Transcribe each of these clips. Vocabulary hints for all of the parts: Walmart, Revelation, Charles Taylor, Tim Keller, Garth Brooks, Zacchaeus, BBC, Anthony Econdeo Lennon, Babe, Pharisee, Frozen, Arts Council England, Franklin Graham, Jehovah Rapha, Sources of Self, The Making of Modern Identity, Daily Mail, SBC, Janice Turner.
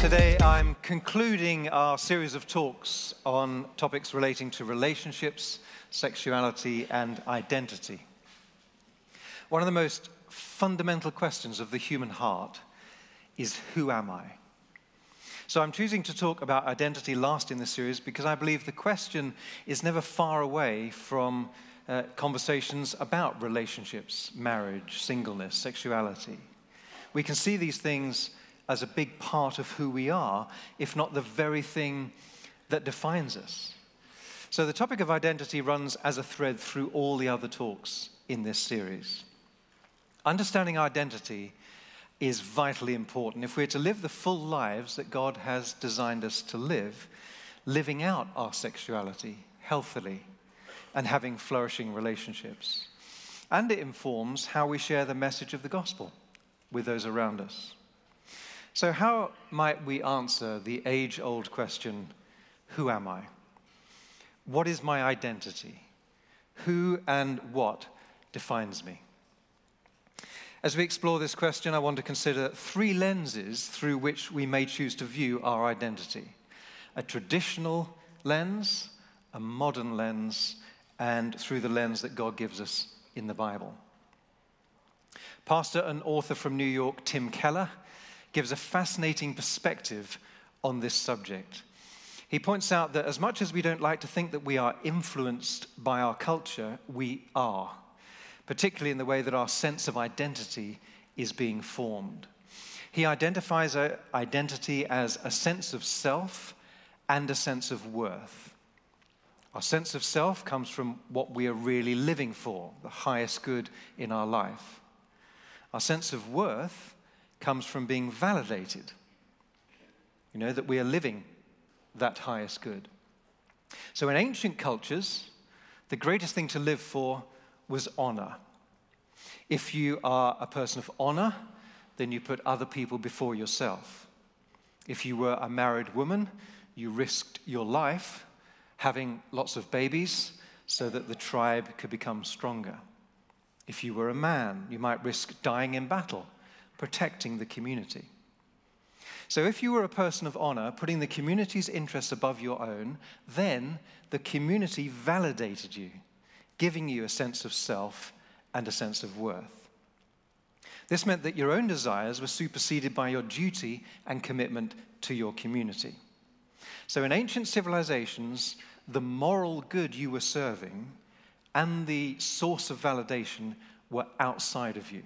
Today I'm concluding our series of talks on topics relating to relationships, sexuality, and identity. One of the most fundamental questions of the human heart is, who am I? So I'm choosing to talk about identity last in this series because I believe the question is never far away from conversations about relationships, marriage, singleness, sexuality. We can see these things as a big part of who we are, if not the very thing that defines us. So the topic of identity runs as a thread through all the other talks in this series. Understanding identity is vitally important. If we're to live the full lives that God has designed us to live, living out our sexuality healthily and having flourishing relationships. And it informs how we share the message of the gospel with those around us. So how might we answer the age-old question, who am I? What is my identity? Who and what defines me? As we explore this question, I want to consider three lenses through which we may choose to view our identity. A traditional lens, a modern lens, and through the lens that God gives us in the Bible. Pastor and author from New York, Tim Keller, gives a fascinating perspective on this subject. He points out that as much as we don't like to think that we are influenced by our culture, we are, particularly in the way that our sense of identity is being formed. He identifies identity as a sense of self and a sense of worth. Our sense of self comes from what we are really living for, the highest good in our life. Our sense of worth comes from being validated. You know, that we are living that highest good. So in ancient cultures, the greatest thing to live for was honor. If you are a person of honor, then you put other people before yourself. If you were a married woman, you risked your life having lots of babies so that the tribe could become stronger. If you were a man, you might risk dying in battle, protecting the community. So if you were a person of honor, putting the community's interests above your own, then the community validated you, giving you a sense of self and a sense of worth. This meant that your own desires were superseded by your duty and commitment to your community. So in ancient civilizations, the moral good you were serving and the source of validation were outside of you.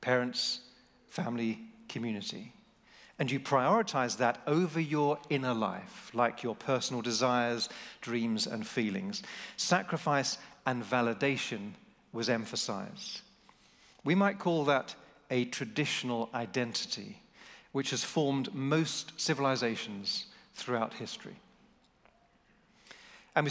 Parents, family, community. And you prioritize that over your inner life, like your personal desires, dreams, and feelings. Sacrifice and validation was emphasized. We might call that a traditional identity, which has formed most civilizations throughout history. And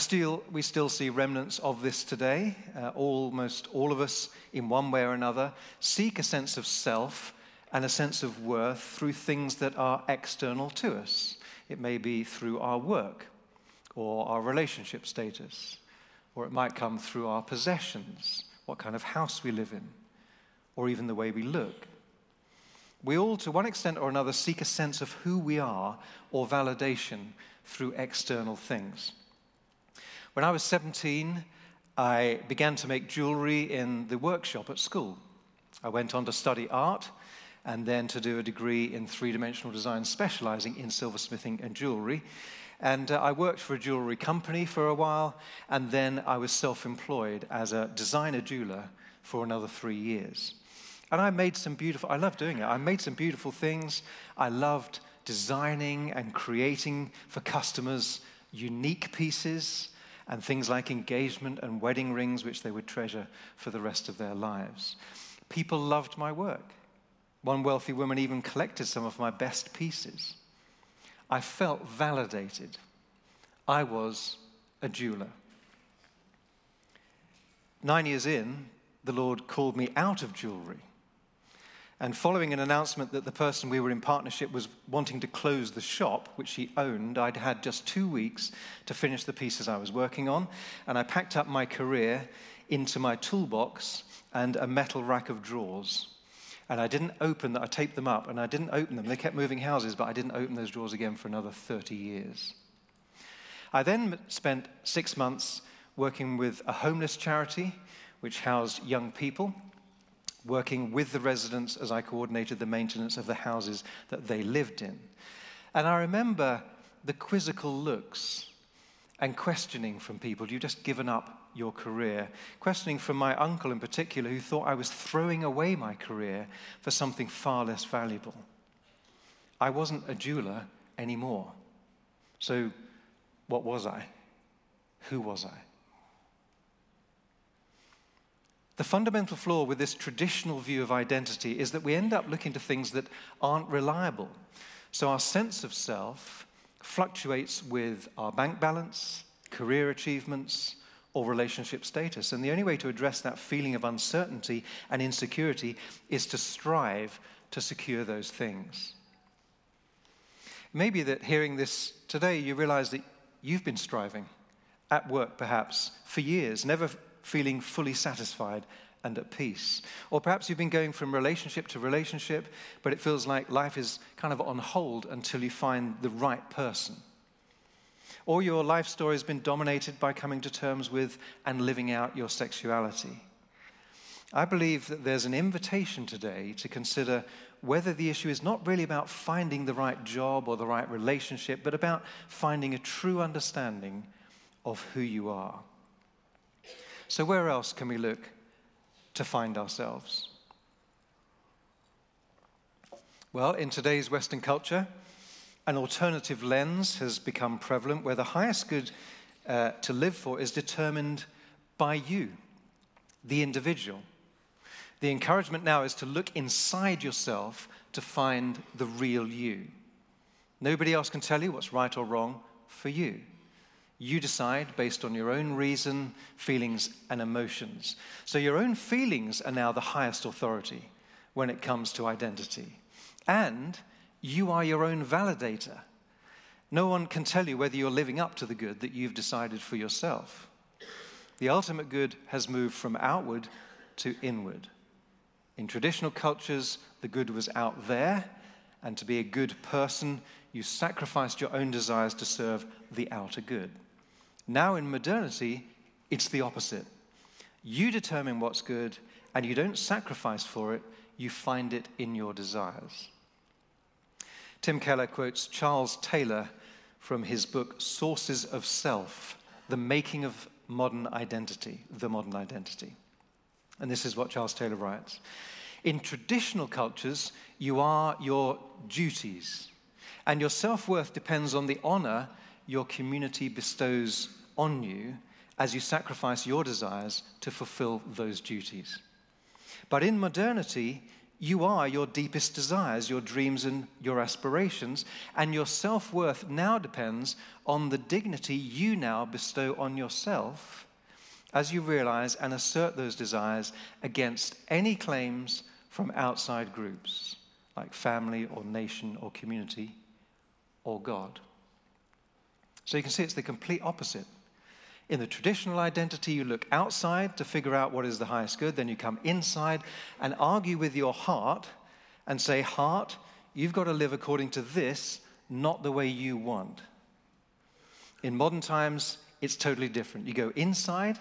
we still see remnants of this today. Almost all of us, in one way or another, seek a sense of self and a sense of worth through things that are external to us. It may be through our work or our relationship status, or it might come through our possessions, what kind of house we live in, or even the way we look. We all, to one extent or another, seek a sense of who we are or validation through external things. When I was 17, I began to make jewelry in the workshop at school. I went on to study art, and then to do a degree in three-dimensional design, specializing in silversmithing and jewelry. And I worked for a jewelry company for a while, and then I was self-employed as a designer jeweler for another 3 years. And I loved doing it. I made some beautiful things. I loved designing and creating for customers unique pieces and things like engagement and wedding rings, which they would treasure for the rest of their lives. People loved my work. One wealthy woman even collected some of my best pieces. I felt validated. I was a jeweler. 9 years in, the Lord called me out of jewelry. And following an announcement that the person we were in partnership was wanting to close the shop, which she owned, I'd had just 2 weeks to finish the pieces I was working on, and I packed up my career into my toolbox and a metal rack of drawers. And I didn't open them. I taped them up, and I didn't open them. They kept moving houses, but I didn't open those drawers again for another 30 years. I then spent 6 months working with a homeless charity, which housed young people, working with the residents as I coordinated the maintenance of the houses that they lived in. And I remember the quizzical looks and questioning from people. You've just given up your career. Questioning from my uncle in particular, who thought I was throwing away my career for something far less valuable. I wasn't a jeweler anymore. So what was I? Who was I? The fundamental flaw with this traditional view of identity is that we end up looking to things that aren't reliable. So our sense of self fluctuates with our bank balance, career achievements, or relationship status. And the only way to address that feeling of uncertainty and insecurity is to strive to secure those things. Maybe that hearing this today, you realize that you've been striving, at work perhaps, for years, never feeling fully satisfied and at peace. Or perhaps you've been going from relationship to relationship, but it feels like life is kind of on hold until you find the right person. Or your life story has been dominated by coming to terms with and living out your sexuality. I believe that there's an invitation today to consider whether the issue is not really about finding the right job or the right relationship, but about finding a true understanding of who you are. So where else can we look to find ourselves? Well, in today's Western culture, an alternative lens has become prevalent where the highest good to live for is determined by you, the individual. The encouragement now is to look inside yourself to find the real you. Nobody else can tell you what's right or wrong for you. You decide based on your own reason, feelings, and emotions. So your own feelings are now the highest authority when it comes to identity. And you are your own validator. No one can tell you whether you're living up to the good that you've decided for yourself. The ultimate good has moved from outward to inward. In traditional cultures, the good was out there, and to be a good person, you sacrificed your own desires to serve the outer good. Now in modernity, it's the opposite. You determine what's good, and you don't sacrifice for it, you find it in your desires. Tim Keller quotes Charles Taylor from his book, Sources of Self, The Making of Modern Identity, The Modern Identity. And this is what Charles Taylor writes. In traditional cultures, you are your duties, and your self-worth depends on the honor your community bestows on you as you sacrifice your desires to fulfill those duties. But in modernity, you are your deepest desires, your dreams and your aspirations, and your self-worth now depends on the dignity you now bestow on yourself as you realize and assert those desires against any claims from outside groups, like family or nation or community or God. So you can see it's the complete opposite. In the traditional identity, you look outside to figure out what is the highest good, then you come inside and argue with your heart and say, heart, you've got to live according to this, not the way you want. In modern times, it's totally different. You go inside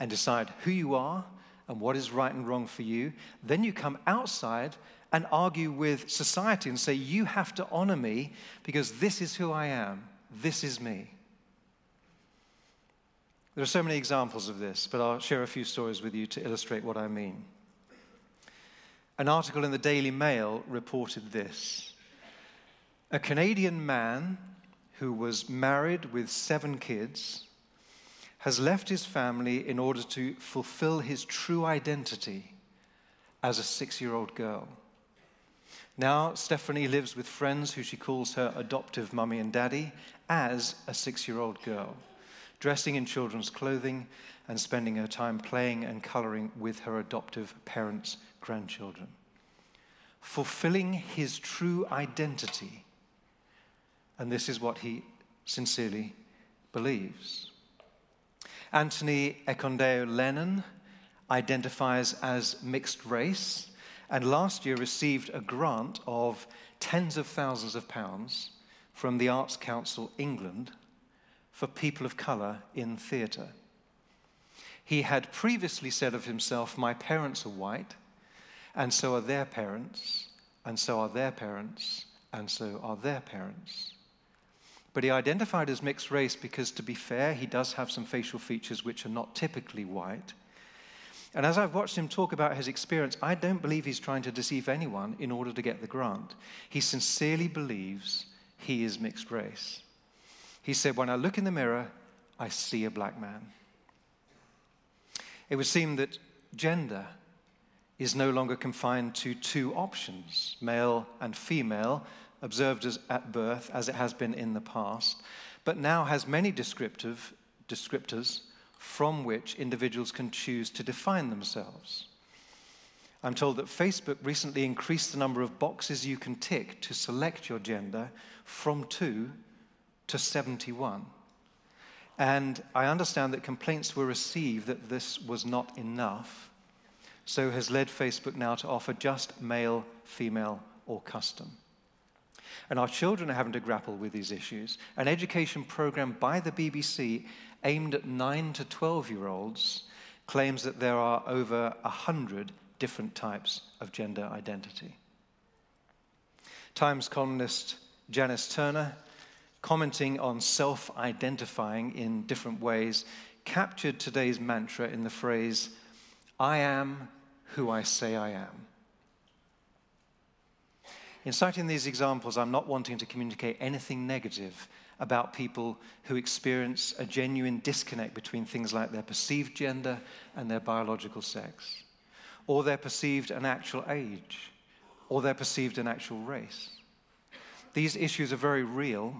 and decide who you are and what is right and wrong for you. Then you come outside and argue with society and say, you have to honor me because this is who I am. This is me. There are so many examples of this, but I'll share a few stories with you to illustrate what I mean. An article in the Daily Mail reported this. A Canadian man who was married with 7 kids has left his family in order to fulfill his true identity as a 6-year-old girl. Now, Stephanie lives with friends who she calls her adoptive mummy and daddy as a 6-year-old girl, dressing in children's clothing and spending her time playing and coloring with her adoptive parents' grandchildren. Fulfilling his true identity. And this is what he sincerely believes. Anthony Econdeo Lennon identifies as mixed race, and last year received a grant of tens of thousands of pounds from the Arts Council England for people of colour in theatre. He had previously said of himself, my parents are white, and so are their parents, and so are their parents, and so are their parents. But he identified as mixed race because, to be fair, he does have some facial features which are not typically white. And as I've watched him talk about his experience, I don't believe he's trying to deceive anyone in order to get the grant. He sincerely believes he is mixed race. He said, when I look in the mirror, I see a black man. It would seem that gender is no longer confined to two options, male and female, observed as at birth, as it has been in the past, but now has many descriptors from which individuals can choose to define themselves. I'm told that Facebook recently increased the number of boxes you can tick to select your gender from 2 to 71. And I understand that complaints were received that this was not enough, so has led Facebook now to offer just male, female, or custom. And our children are having to grapple with these issues. An education program by the BBC aimed at 9 to 12-year-olds claims that there are over 100 different types of gender identity. Times columnist Janice Turner, commenting on self-identifying in different ways, captured today's mantra in the phrase, I am who I say I am. In citing these examples, I'm not wanting to communicate anything negative about people who experience a genuine disconnect between things like their perceived gender and their biological sex, or their perceived and actual age, or their perceived and actual race. These issues are very real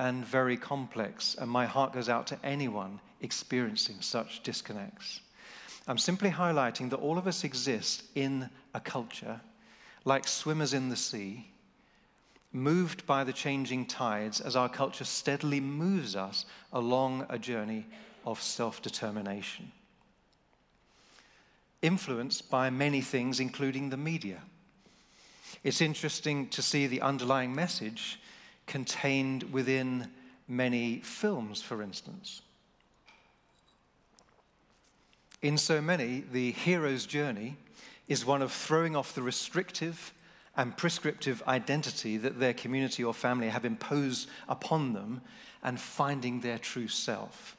and very complex, and my heart goes out to anyone experiencing such disconnects. I'm simply highlighting that all of us exist in a culture like swimmers in the sea, moved by the changing tides as our culture steadily moves us along a journey of self-determination, influenced by many things, including the media. It's interesting to see the underlying message contained within many films, for instance. In so many, the hero's journey is one of throwing off the restrictive and prescriptive identity that their community or family have imposed upon them and finding their true self.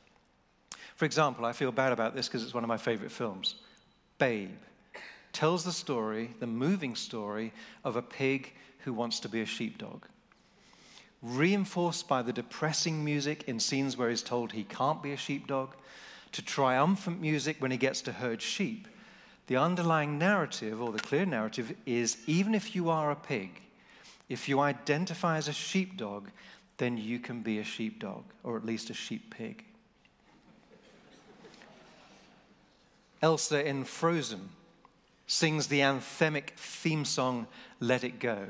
For example, I feel bad about this because it's one of my favorite films. Babe tells the story, the moving story, of a pig who wants to be a sheepdog. Reinforced by the depressing music in scenes where he's told he can't be a sheepdog, to triumphant music when he gets to herd sheep, the underlying narrative, or the clear narrative, is even if you are a pig, if you identify as a sheepdog, then you can be a sheepdog, or at least a sheep pig. Elsa in Frozen sings the anthemic theme song, Let It Go.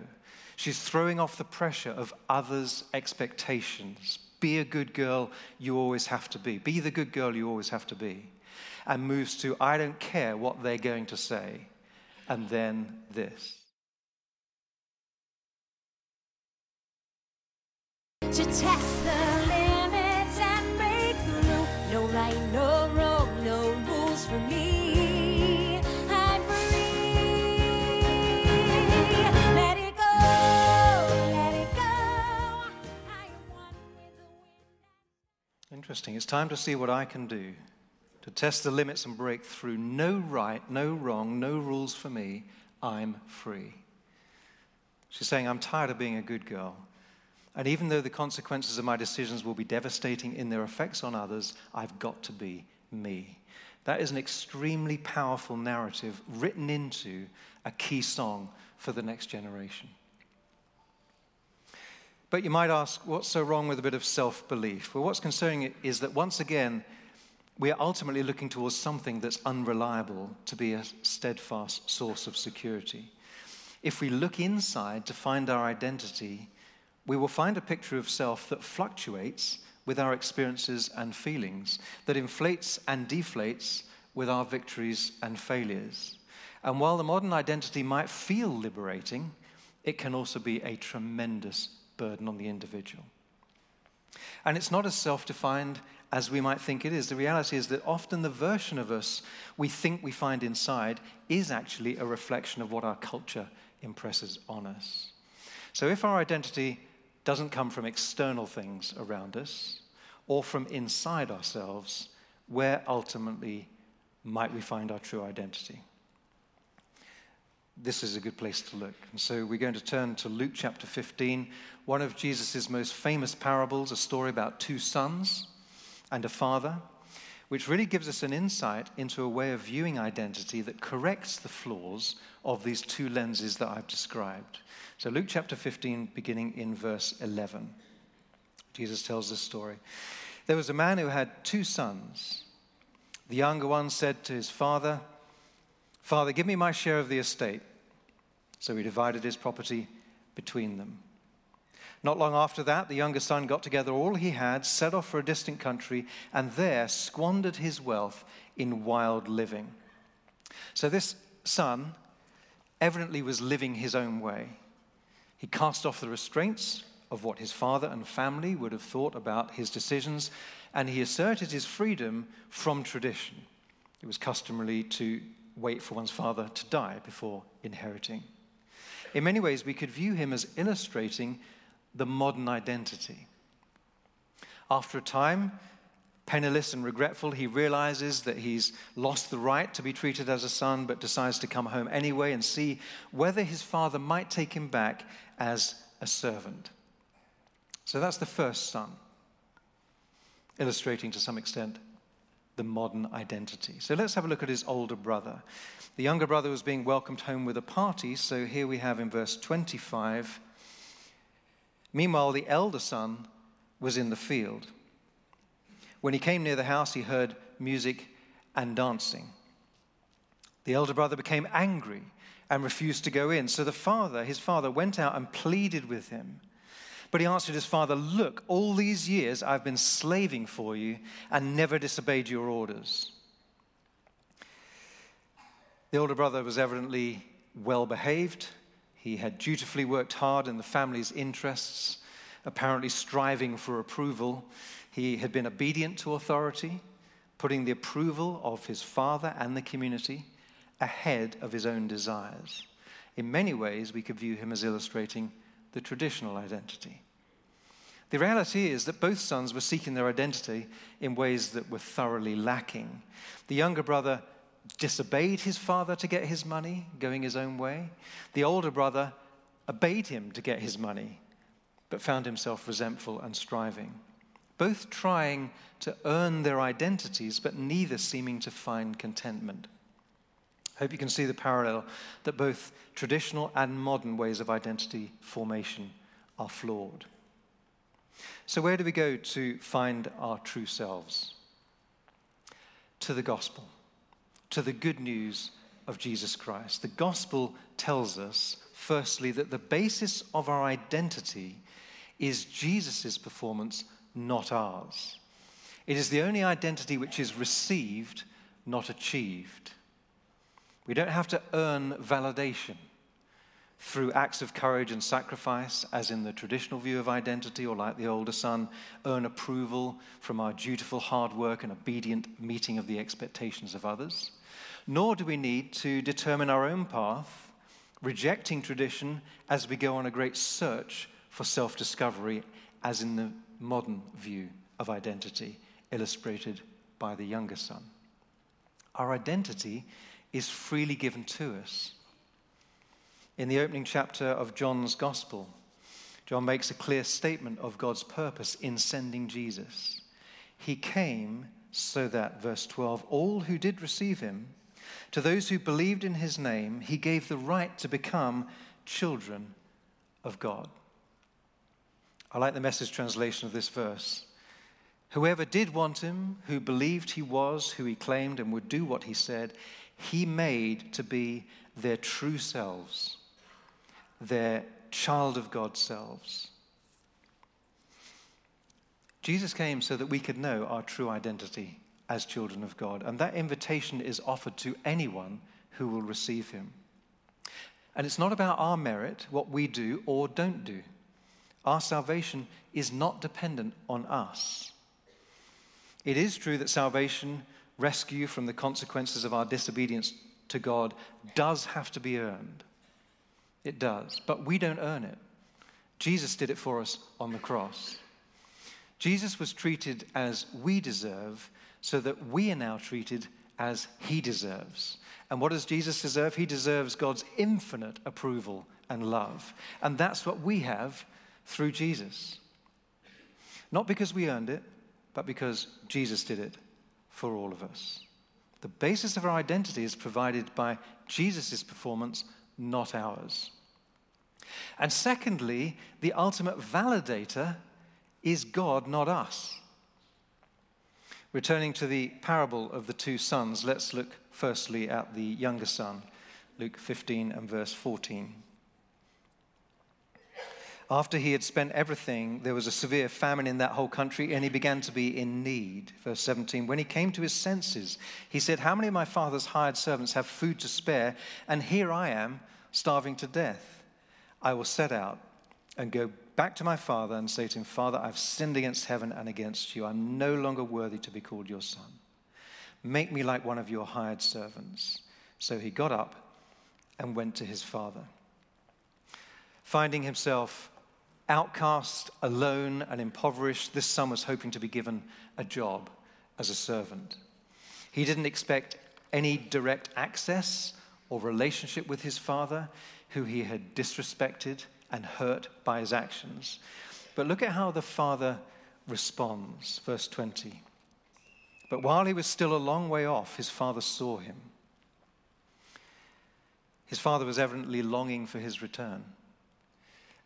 She's throwing off the pressure of others' expectations. Be a good girl, you always have to be. Be the good girl you always have to be. And moves to, I don't care what they're going to say, and then this. To test the limits and break the rule, no right, no wrong, no rules for me, I'm free, let it go, let it go, I am one with the wind. Interesting, it's time to see what I can do. To test the limits and break through, no right, no wrong, no rules for me, I'm free. She's saying, I'm tired of being a good girl. And even though the consequences of my decisions will be devastating in their effects on others, I've got to be me. That is an extremely powerful narrative written into a key song for the next generation. But you might ask, what's so wrong with a bit of self-belief? Well, what's concerning is that once again, we are ultimately looking towards something that's unreliable to be a steadfast source of security. If we look inside to find our identity, we will find a picture of self that fluctuates with our experiences and feelings, that inflates and deflates with our victories and failures. And while the modern identity might feel liberating, it can also be a tremendous burden on the individual. And it's not as self-defined as we might think it is. The reality is that often the version of us we think we find inside is actually a reflection of what our culture impresses on us. So if our identity doesn't come from external things around us or from inside ourselves, where ultimately might we find our true identity? This is a good place to look. And so we're going to turn to Luke chapter 15, one of Jesus' most famous parables, a story about two sons and a father, which really gives us an insight into a way of viewing identity that corrects the flaws of these two lenses that I've described. So Luke chapter 15, beginning in verse 11. Jesus tells this story. There was a man who had two sons. The younger one said to his father, "Father, give me my share of the estate." So he divided his property between them. Not long after that, the younger son got together all he had, set off for a distant country, and there squandered his wealth in wild living. So this son evidently was living his own way. He cast off the restraints of what his father and family would have thought about his decisions, and he asserted his freedom from tradition. It was customarily to wait for one's father to die before inheriting. In many ways, we could view him as illustrating the modern identity. After a time, penniless and regretful, he realizes that he's lost the right to be treated as a son, but decides to come home anyway and see whether his father might take him back as a servant. So that's the first son, illustrating to some extent the modern identity. So let's have a look at his older brother. The younger brother was being welcomed home with a party, so here we have in verse 25, "Meanwhile, the elder son was in the field. When he came near the house, he heard music and dancing. The elder brother became angry and refused to go in. So his father, went out and pleaded with him. But he answered his father, 'Look, all these years I've been slaving for you and never disobeyed your orders.'" The older brother was evidently well-behaved. He had dutifully worked hard in the family's interests, apparently striving for approval. He had been obedient to authority, putting the approval of his father and the community ahead of his own desires. In many ways, we could view him as illustrating the traditional identity. The reality is that both sons were seeking their identity in ways that were thoroughly lacking. The younger brother disobeyed his father to get his money, going his own way. The older brother obeyed him to get his money, but found himself resentful and striving. Both trying to earn their identities, but neither seeming to find contentment. I hope you can see the parallel that both traditional and modern ways of identity formation are flawed. So where do we go to find our true selves? To the gospel, to the good news of Jesus Christ. The gospel tells us, firstly, that the basis of our identity is Jesus' performance, not ours. It is the only identity which is received, not achieved. We don't have to earn validation through acts of courage and sacrifice, as in the traditional view of identity, or like the older son, earn approval from our dutiful hard work and obedient meeting of the expectations of others. Nor do we need to determine our own path, rejecting tradition as we go on a great search for self-discovery, as in the modern view of identity, illustrated by the younger son. Our identity is freely given to us. In the opening chapter of John's Gospel, John makes a clear statement of God's purpose in sending Jesus. He came so that, verse 12, all who did receive him, to those who believed in his name, he gave the right to become children of God. I like the Message translation of this verse. Whoever did want him, who believed he was, who he claimed and would do what he said, he made to be their true selves, their child of God selves. Jesus came so that we could know our true identity as children of God, and that invitation is offered to anyone who will receive him. And it's not about our merit, what we do or don't do. Our salvation is not dependent on us. It is true that salvation, rescue from the consequences of our disobedience to God, does have to be earned. It does, but we don't earn it. Jesus did it for us on the cross. Jesus was treated as we deserve, so that we are now treated as he deserves. And what does Jesus deserve? He deserves God's infinite approval and love. And that's what we have through Jesus. Not because we earned it, but because Jesus did it for all of us. The basis of our identity is provided by Jesus' performance, not ours. And secondly, the ultimate validator is God, not us. Returning to the parable of the two sons, let's look firstly at the younger son, Luke 15 and verse 14. After he had spent everything, there was a severe famine in that whole country, and he began to be in need. Verse 17, when he came to his senses, he said, "How many of my father's hired servants have food to spare? And here I am, starving to death. I will set out and go back to my father and say to him, 'Father, I've sinned against heaven and against you. I'm no longer worthy to be called your son. Make me like one of your hired servants.' So he got up and went to his father. Finding himself outcast, alone, and impoverished, this son was hoping to be given a job as a servant. He didn't expect any direct access or relationship with his father, who he had disrespected and hurt by his actions. But look at how the father responds. Verse 20. But while he was still a long way off, his father saw him. His father was evidently longing for his return,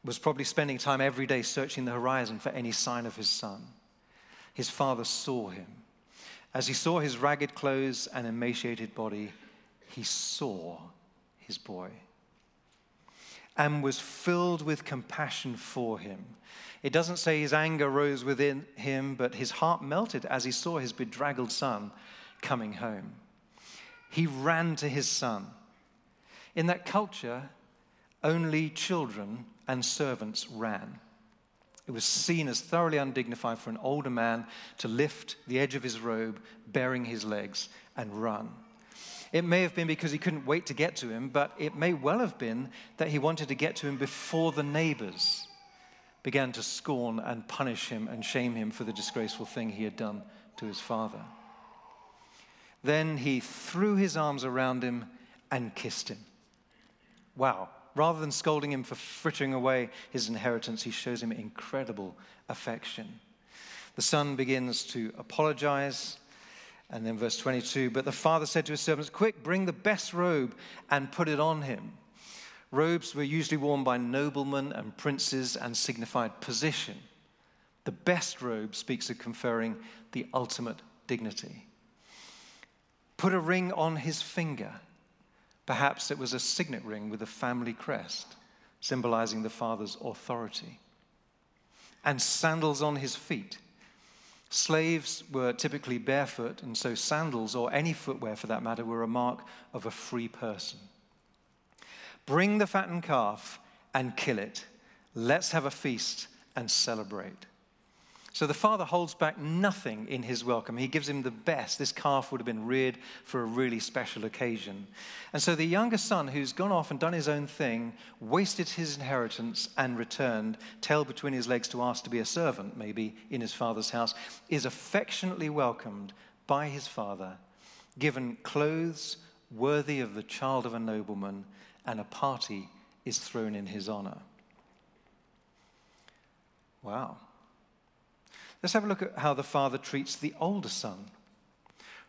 was probably spending time every day searching the horizon for any sign of his son. His father saw him. As he saw his ragged clothes and emaciated body, he saw his boy and was filled with compassion for him. It doesn't say his anger rose within him, but his heart melted as he saw his bedraggled son coming home. He ran to his son. In that culture, only children and servants ran. It was seen as thoroughly undignified for an older man to lift the edge of his robe, baring his legs, and run. It may have been because he couldn't wait to get to him, but it may well have been that he wanted to get to him before the neighbors began to scorn and punish him and shame him for the disgraceful thing he had done to his father. Then he threw his arms around him and kissed him. Wow. Rather than scolding him for frittering away his inheritance, he shows him incredible affection. The son begins to apologize. And then verse 22, but the father said to his servants, "Quick, bring the best robe and put it on him." Robes were usually worn by noblemen and princes and signified position. The best robe speaks of conferring the ultimate dignity. Put a ring on his finger. Perhaps it was a signet ring with a family crest, symbolizing the father's authority. And sandals on his feet. Slaves were typically barefoot, and so sandals, or any footwear for that matter, were a mark of a free person. Bring the fattened calf and kill it. Let's have a feast and celebrate. So the father holds back nothing in his welcome. He gives him the best. This calf would have been reared for a really special occasion. And so the younger son, who's gone off and done his own thing, wasted his inheritance and returned, tail between his legs to ask to be a servant, maybe, in his father's house, is affectionately welcomed by his father, given clothes worthy of the child of a nobleman, and a party is thrown in his honor. Wow. Let's have a look at how the father treats the older son.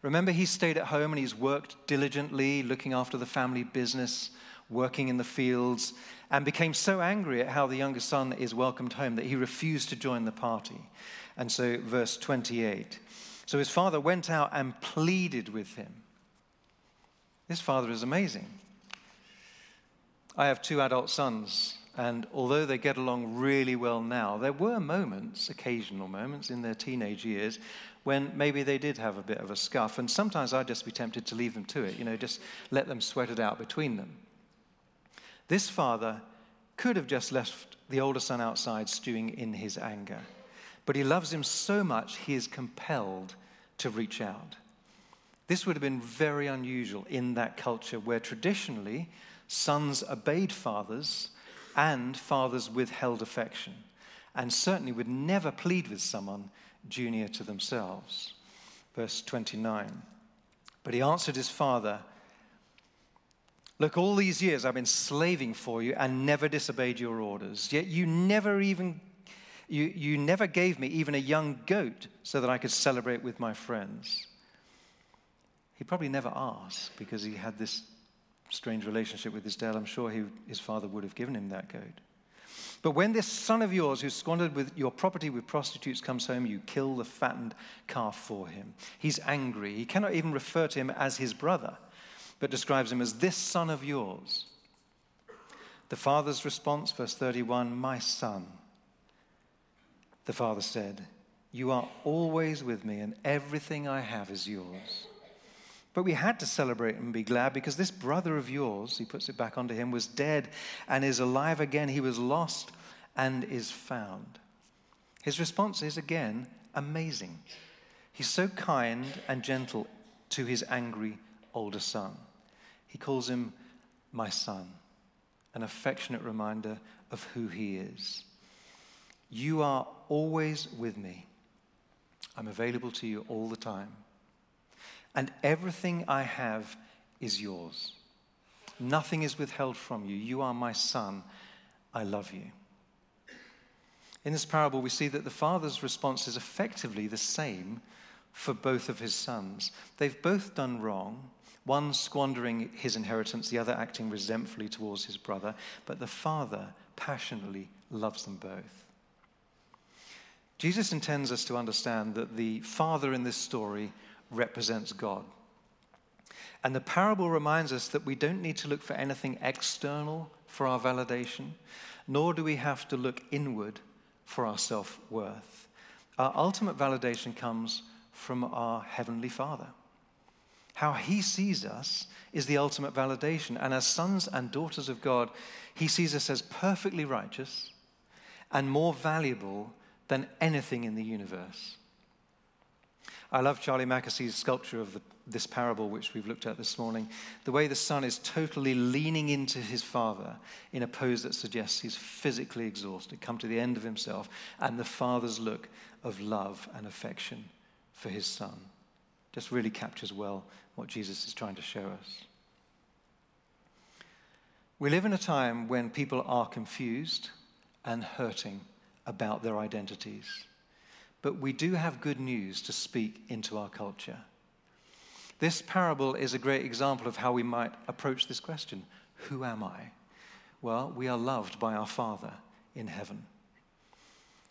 Remember, he stayed at home and he's worked diligently, looking after the family business, working in the fields, and became so angry at how the younger son is welcomed home that he refused to join the party. And so, verse 28. So his father went out and pleaded with him. This father is amazing. I have two adult sons. And although they get along really well now, there were moments, occasional moments in their teenage years, when maybe they did have a bit of a scuff. And sometimes I'd just be tempted to leave them to it, you know, just let them sweat it out between them. This father could have just left the older son outside stewing in his anger. But he loves him so much, he is compelled to reach out. This would have been very unusual in that culture where traditionally sons obeyed fathers and fathers withheld affection, and certainly would never plead with someone junior to themselves. Verse 29, but he answered his father, "Look, all these years I've been slaving for you and never disobeyed your orders, yet you never gave me even a young goat so that I could celebrate with my friends." He probably never asked because he had this strange relationship with his dad. I'm sure his father would have given him that goat. But when this son of yours who squandered with your property with prostitutes comes home, you kill the fattened calf for him. He's angry. He cannot even refer to him as his brother, but describes him as this son of yours. The father's response, verse 31, "My son," the father said, "you are always with me, and everything I have is yours. But we had to celebrate and be glad because this brother of yours," he puts it back onto him, "was dead and is alive again. He was lost and is found." His response is, again, amazing. He's so kind and gentle to his angry older son. He calls him my son, an affectionate reminder of who he is. "You are always with me. I'm available to you all the time. And everything I have is yours. Nothing is withheld from you. You are my son. I love you." In this parable, we see that the father's response is effectively the same for both of his sons. They've both done wrong, one squandering his inheritance, the other acting resentfully towards his brother, but the father passionately loves them both. Jesus intends us to understand that the father in this story represents God. And the parable reminds us that we don't need to look for anything external for our validation, nor do we have to look inward for our self-worth. Our ultimate validation comes from our Heavenly Father. How he sees us is the ultimate validation. And as sons and daughters of God, he sees us as perfectly righteous and more valuable than anything in the universe. I love Charlie Mackessy's sculpture of this parable, which we've looked at this morning. The way the son is totally leaning into his father in a pose that suggests he's physically exhausted, come to the end of himself, and the father's look of love and affection for his son just really captures well what Jesus is trying to show us. We live in a time when people are confused and hurting about their identities. But we do have good news to speak into our culture. This parable is a great example of how we might approach this question. Who am I? Well, we are loved by our Father in heaven.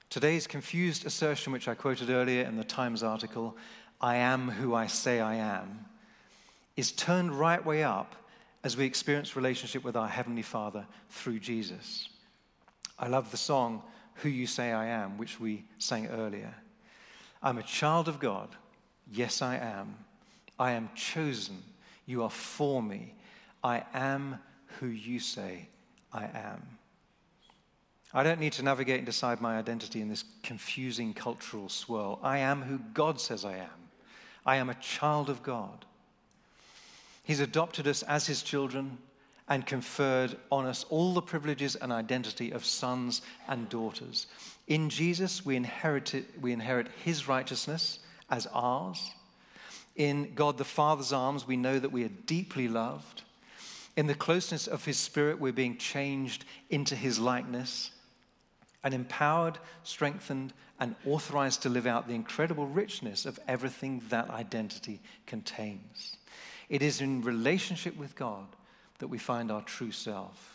Today's confused assertion, which I quoted earlier in the Times article, "I am who I say I am," is turned right way up as we experience relationship with our Heavenly Father through Jesus. I love the song, "Who You Say I Am," which we sang earlier. I'm a child of God. Yes, I am. I am chosen. You are for me. I am who you say I am. I don't need to navigate and decide my identity in this confusing cultural swirl. I am who God says I am. I am a child of God. He's adopted us as his children and conferred on us all the privileges and identity of sons and daughters. In Jesus, we inherit his righteousness as ours. In God the Father's arms, we know that we are deeply loved. In the closeness of his Spirit, we're being changed into his likeness and empowered, strengthened, and authorized to live out the incredible richness of everything that identity contains. It is in relationship with God that we find our true self.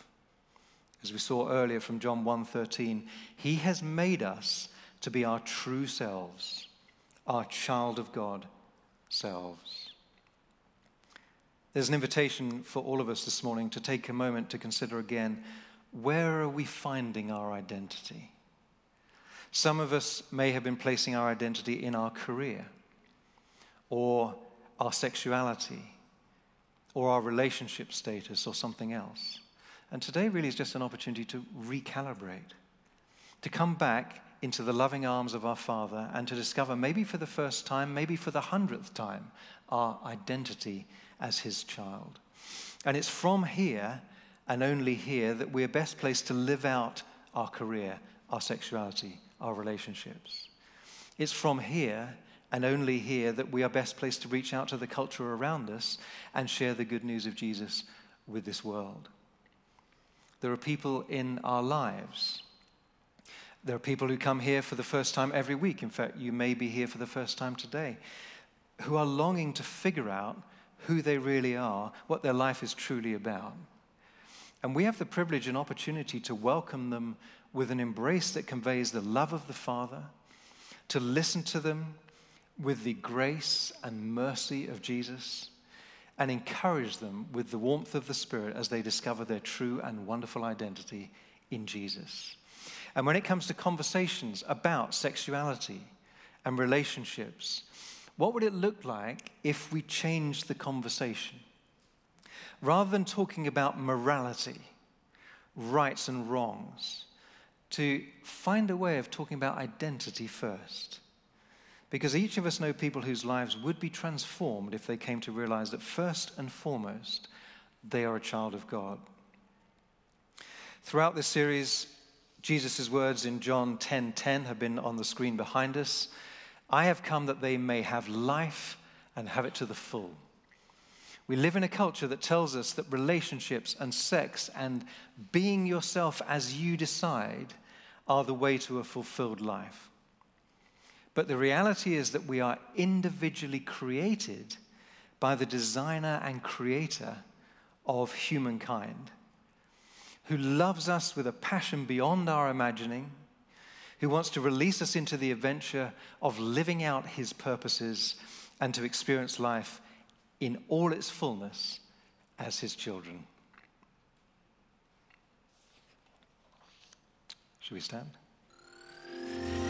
As we saw earlier from John 1:13, he has made us to be our true selves, our child of God selves. There's an invitation for all of us this morning to take a moment to consider again, where are we finding our identity? Some of us may have been placing our identity in our career, or our sexuality, or our relationship status, or something else. And today really is just an opportunity to recalibrate, to come back into the loving arms of our Father and to discover, maybe for the first time, maybe for the 100th time, our identity as His child. And it's from here, and only here, that we're best placed to live out our career, our sexuality, our relationships. It's from here, and only here, that we are best placed to reach out to the culture around us and share the good news of Jesus with this world. There are people in our lives. There are people who come here for the first time every week. In fact, you may be here for the first time today, who are longing to figure out who they really are, what their life is truly about. And we have the privilege and opportunity to welcome them with an embrace that conveys the love of the Father, to listen to them with the grace and mercy of Jesus, and encourage them with the warmth of the Spirit as they discover their true and wonderful identity in Jesus. And when it comes to conversations about sexuality and relationships, what would it look like if we changed the conversation? Rather than talking about morality, rights and wrongs, to find a way of talking about identity first. Because each of us know people whose lives would be transformed if they came to realize that first and foremost, they are a child of God. Throughout this series, Jesus' words in John 10:10 have been on the screen behind us. I have come that they may have life and have it to the full. We live in a culture that tells us that relationships and sex and being yourself as you decide are the way to a fulfilled life. But the reality is that we are individually created by the designer and creator of humankind, who loves us with a passion beyond our imagining, who wants to release us into the adventure of living out His purposes and to experience life in all its fullness as His children. Should we stand?